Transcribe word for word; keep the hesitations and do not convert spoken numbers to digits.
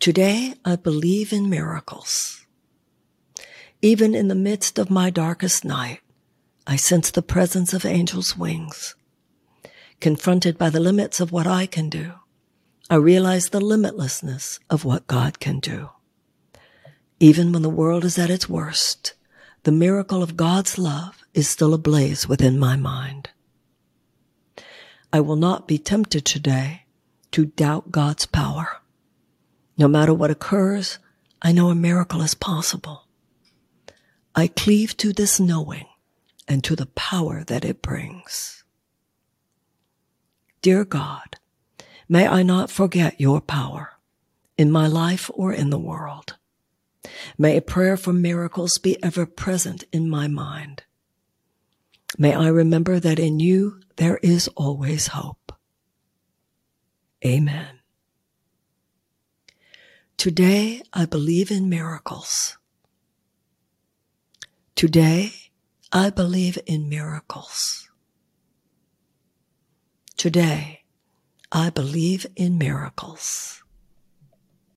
Today, I believe in miracles. Even in the midst of my darkest night, I sense the presence of angels' wings. Confronted by the limits of what I can do, I realize the limitlessness of what God can do. Even when the world is at its worst, the miracle of God's love is still ablaze within my mind. I will not be tempted today to doubt God's power. No matter what occurs, I know a miracle is possible. I cleave to this knowing and to the power that it brings. Dear God, may I not forget your power in my life or in the world. May a prayer for miracles be ever present in my mind. May I remember that in you there is always hope. Amen. Today, I believe in miracles. Today, I believe in miracles. Today, I believe in miracles.